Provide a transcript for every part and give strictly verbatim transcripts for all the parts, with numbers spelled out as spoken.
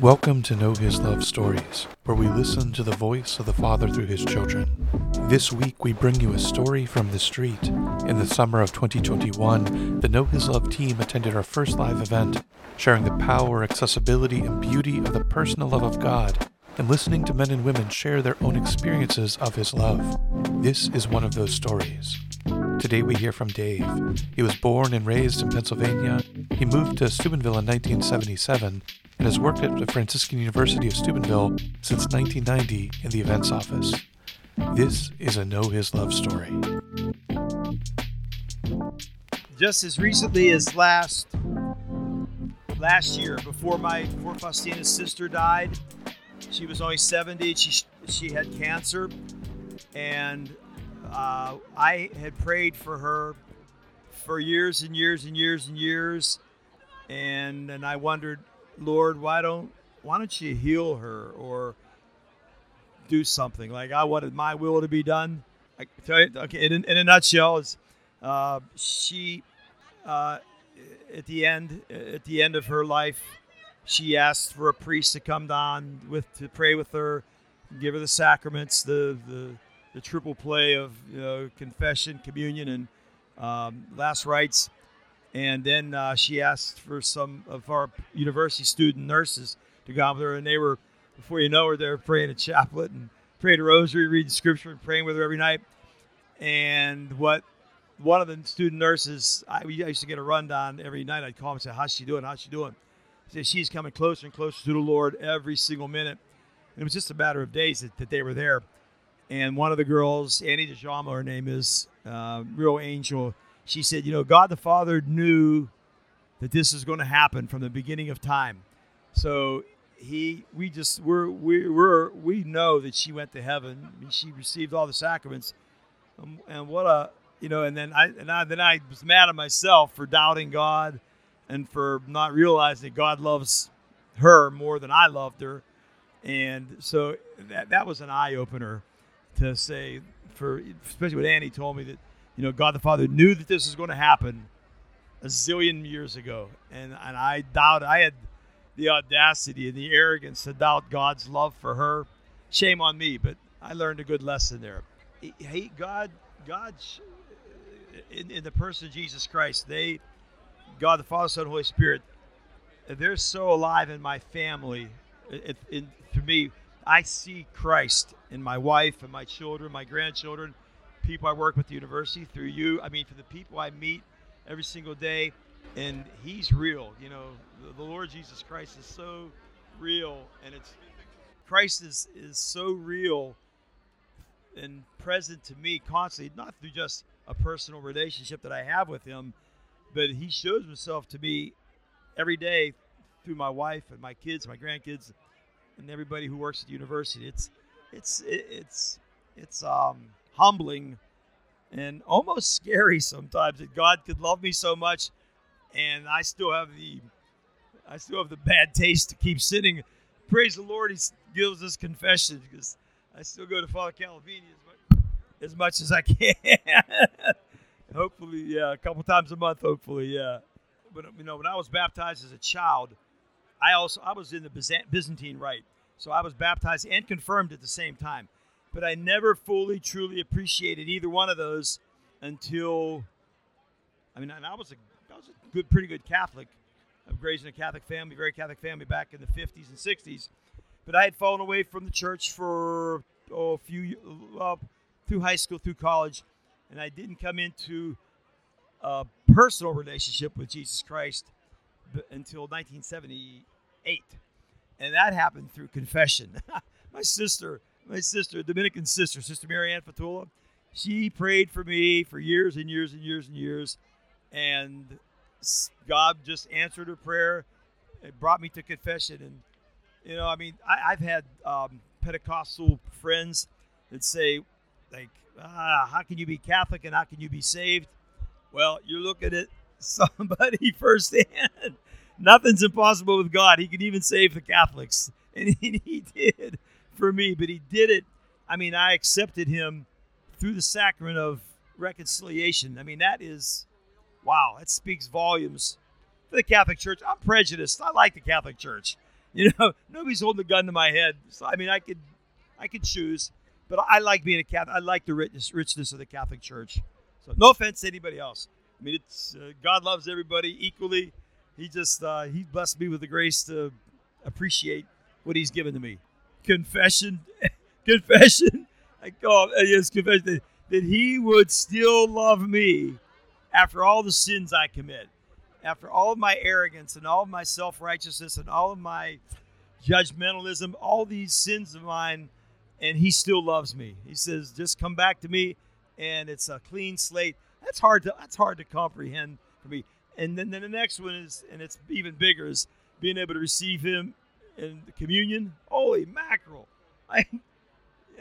Welcome to Know His Love Stories, where we listen to the voice of the Father through his children. This week we bring you a story from the street. In the summer of twenty twenty-one, the Know His Love team attended our first live event, sharing the power, accessibility, and beauty of the personal love of God, and listening to men and women share their own experiences of his love. This is one of those stories. Today we hear from Dave. He was born and raised in Pennsylvania. He moved to Steubenville in nineteen seventy-seven, and has worked at the Franciscan University of Steubenville since nineteen ninety in the events office. This is a Know His Love story. Just as recently as last last year, before my before Faustina's sister died, she was only seventy. She she had cancer, and uh, I had prayed for her for years and years and years and years, and and I wondered, Lord, why don't why don't you heal her or do something? Like, I wanted my will to be done. I tell you, okay, in, in a nutshell, is uh, she uh, at the end at the end of her life, she asked for a priest to come down with to pray with her, give her the sacraments, the the, the triple play of you know, confession, communion, and um, last rites. And then uh, she asked for some of our university student nurses to go with her. And they were, before you know her, they were praying a chaplet and praying a rosary, reading scripture, and praying with her every night. And what one of the student nurses, I, I used to get a rundown every night. I'd call him and say, how's she doing? How's she doing? Say, she's coming closer and closer to the Lord every single minute. And it was just a matter of days that, that they were there. And one of the girls, Annie DeJama, her name is, uh, real angel. She said, you know, God the Father knew that this was going to happen from the beginning of time. So he, we just, we're, we we're, we know that she went to heaven. I mean, she received all the sacraments. Um, and what a, you know, and then I, and I, then I was mad at myself for doubting God and for not realizing that God loves her more than I loved her. And so that, that was an eye opener to say, for, especially what Annie told me, that, you know, God the Father knew that this was going to happen a zillion years ago. And and I doubt, I had the audacity and the arrogance to doubt God's love for her. Shame on me, but I learned a good lesson there. Hey, God, God, in, in the person of Jesus Christ, they, God the Father, Son, and Holy Spirit, they're so alive in my family. It, it, to me, I see Christ in my wife and my children, my grandchildren, people I work with at the university, through you, I mean, for the people I meet every single day, and he's real. You know, the, the Lord Jesus Christ is so real, and it's, Christ is, is so real and present to me constantly, not through just a personal relationship that I have with him, but he shows himself to me every day through my wife and my kids, my grandkids, and everybody who works at the university. It's, it's, it's, it's, um, humbling and almost scary sometimes that God could love me so much, and I still have the I still have the bad taste to keep sinning. Praise the Lord, he gives us confession, because I still go to Father Calavini as much, as much as I can. Hopefully, yeah, a couple times a month, hopefully, yeah. But, you know, when I was baptized as a child, I also I was in the Byzant- Byzantine rite, so I was baptized and confirmed at the same time. But I never fully, truly appreciated either one of those until, I mean, and I was a, I was a good, pretty good Catholic. I was raised in a Catholic family, very Catholic family back in the fifties and sixties. But I had fallen away from the church for oh, a few, well, through high school, through college, and I didn't come into a personal relationship with Jesus Christ until nineteen seventy-eight, and that happened through confession. My sister. My sister, Dominican sister, Sister Marianne Fatula, she prayed for me for years and years and years and years, and God just answered her prayer and brought me to confession. And, you know, I mean, I, I've had um, Pentecostal friends that say, like, ah, how can you be Catholic and how can you be saved? Well, you're looking at somebody firsthand. Nothing's impossible with God. He can even save the Catholics, and he, he did. For me, but he did it. I mean, I accepted him through the sacrament of reconciliation. I mean, that is, wow, that speaks volumes for the Catholic Church. I'm prejudiced. I like the Catholic Church. You know, nobody's holding a gun to my head. So, I mean, I could, I could choose, but I like being a Catholic. I like the richness, richness of the Catholic Church. So, no offense to anybody else. I mean, it's uh, God loves everybody equally. He just uh, he blessed me with the grace to appreciate what He's given to me. Confession, confession. I call it, yes, confession that, that He would still love me after all the sins I commit. After all of my arrogance and all of my self-righteousness and all of my judgmentalism, all these sins of mine, and He still loves me. He says, just come back to me, and it's a clean slate. That's hard to that's hard to comprehend for me. And then, then the next one is, and it's even bigger, is being able to receive Him in the communion. Holy mackerel. I,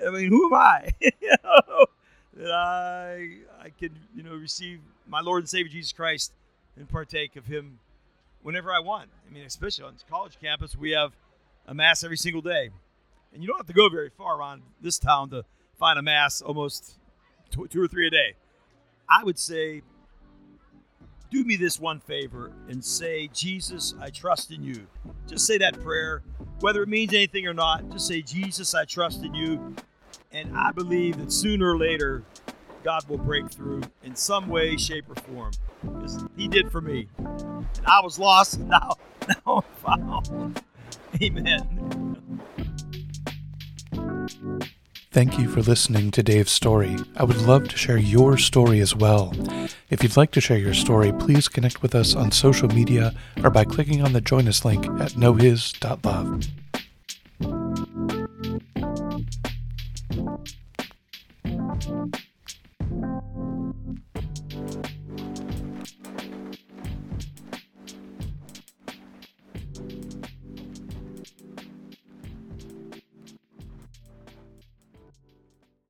I mean, who am I? You know, that I, I can, you know, receive my Lord and Savior Jesus Christ and partake of Him whenever I want. I mean, especially on college campus, we have a Mass every single day. And you don't have to go very far around this town to find a Mass almost two or three a day. I would say, do me this one favor and say, Jesus, I trust in you. Just say that prayer, whether it means anything or not. Just say, Jesus, I trust in you. And I believe that sooner or later, God will break through in some way, shape, or form. Because He did for me. And I was lost, and now, now I'm found. Amen. Thank you for listening to Dave's story. I would love to share your story as well. If you'd like to share your story, please connect with us on social media or by clicking on the Join Us link at know his dot love.